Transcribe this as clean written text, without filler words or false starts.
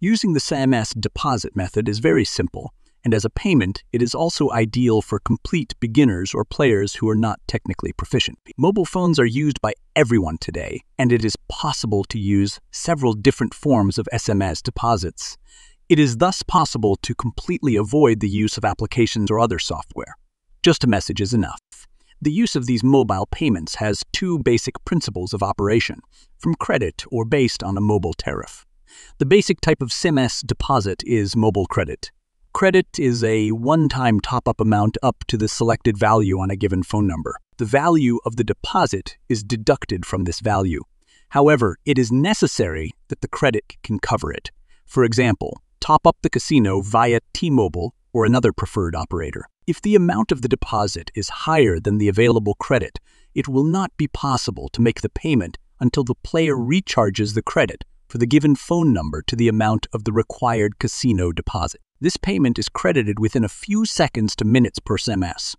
Using the SAMS deposit method is very simple, and as a payment, it is also ideal for complete beginners or players who are not technically proficient. Mobile phones are used by everyone today, and it is possible to use several different forms of SMS deposits. It is thus possible to completely avoid the use of applications or other software. Just a message is enough. The use of these mobile payments has two basic principles of operation, from credit or based on a mobile tariff. The basic type of SMS deposit is mobile credit. Credit is a one-time top-up amount up to the selected value on a given phone number. The value of the deposit is deducted from this value. However, it is necessary that the credit can cover it. For example, top up the casino via T-Mobile or another preferred operator. If the amount of the deposit is higher than the available credit, it will not be possible to make the payment until the player recharges the credit for the given phone number to the amount of the required casino deposit. This payment is credited within a few seconds to minutes per SMS.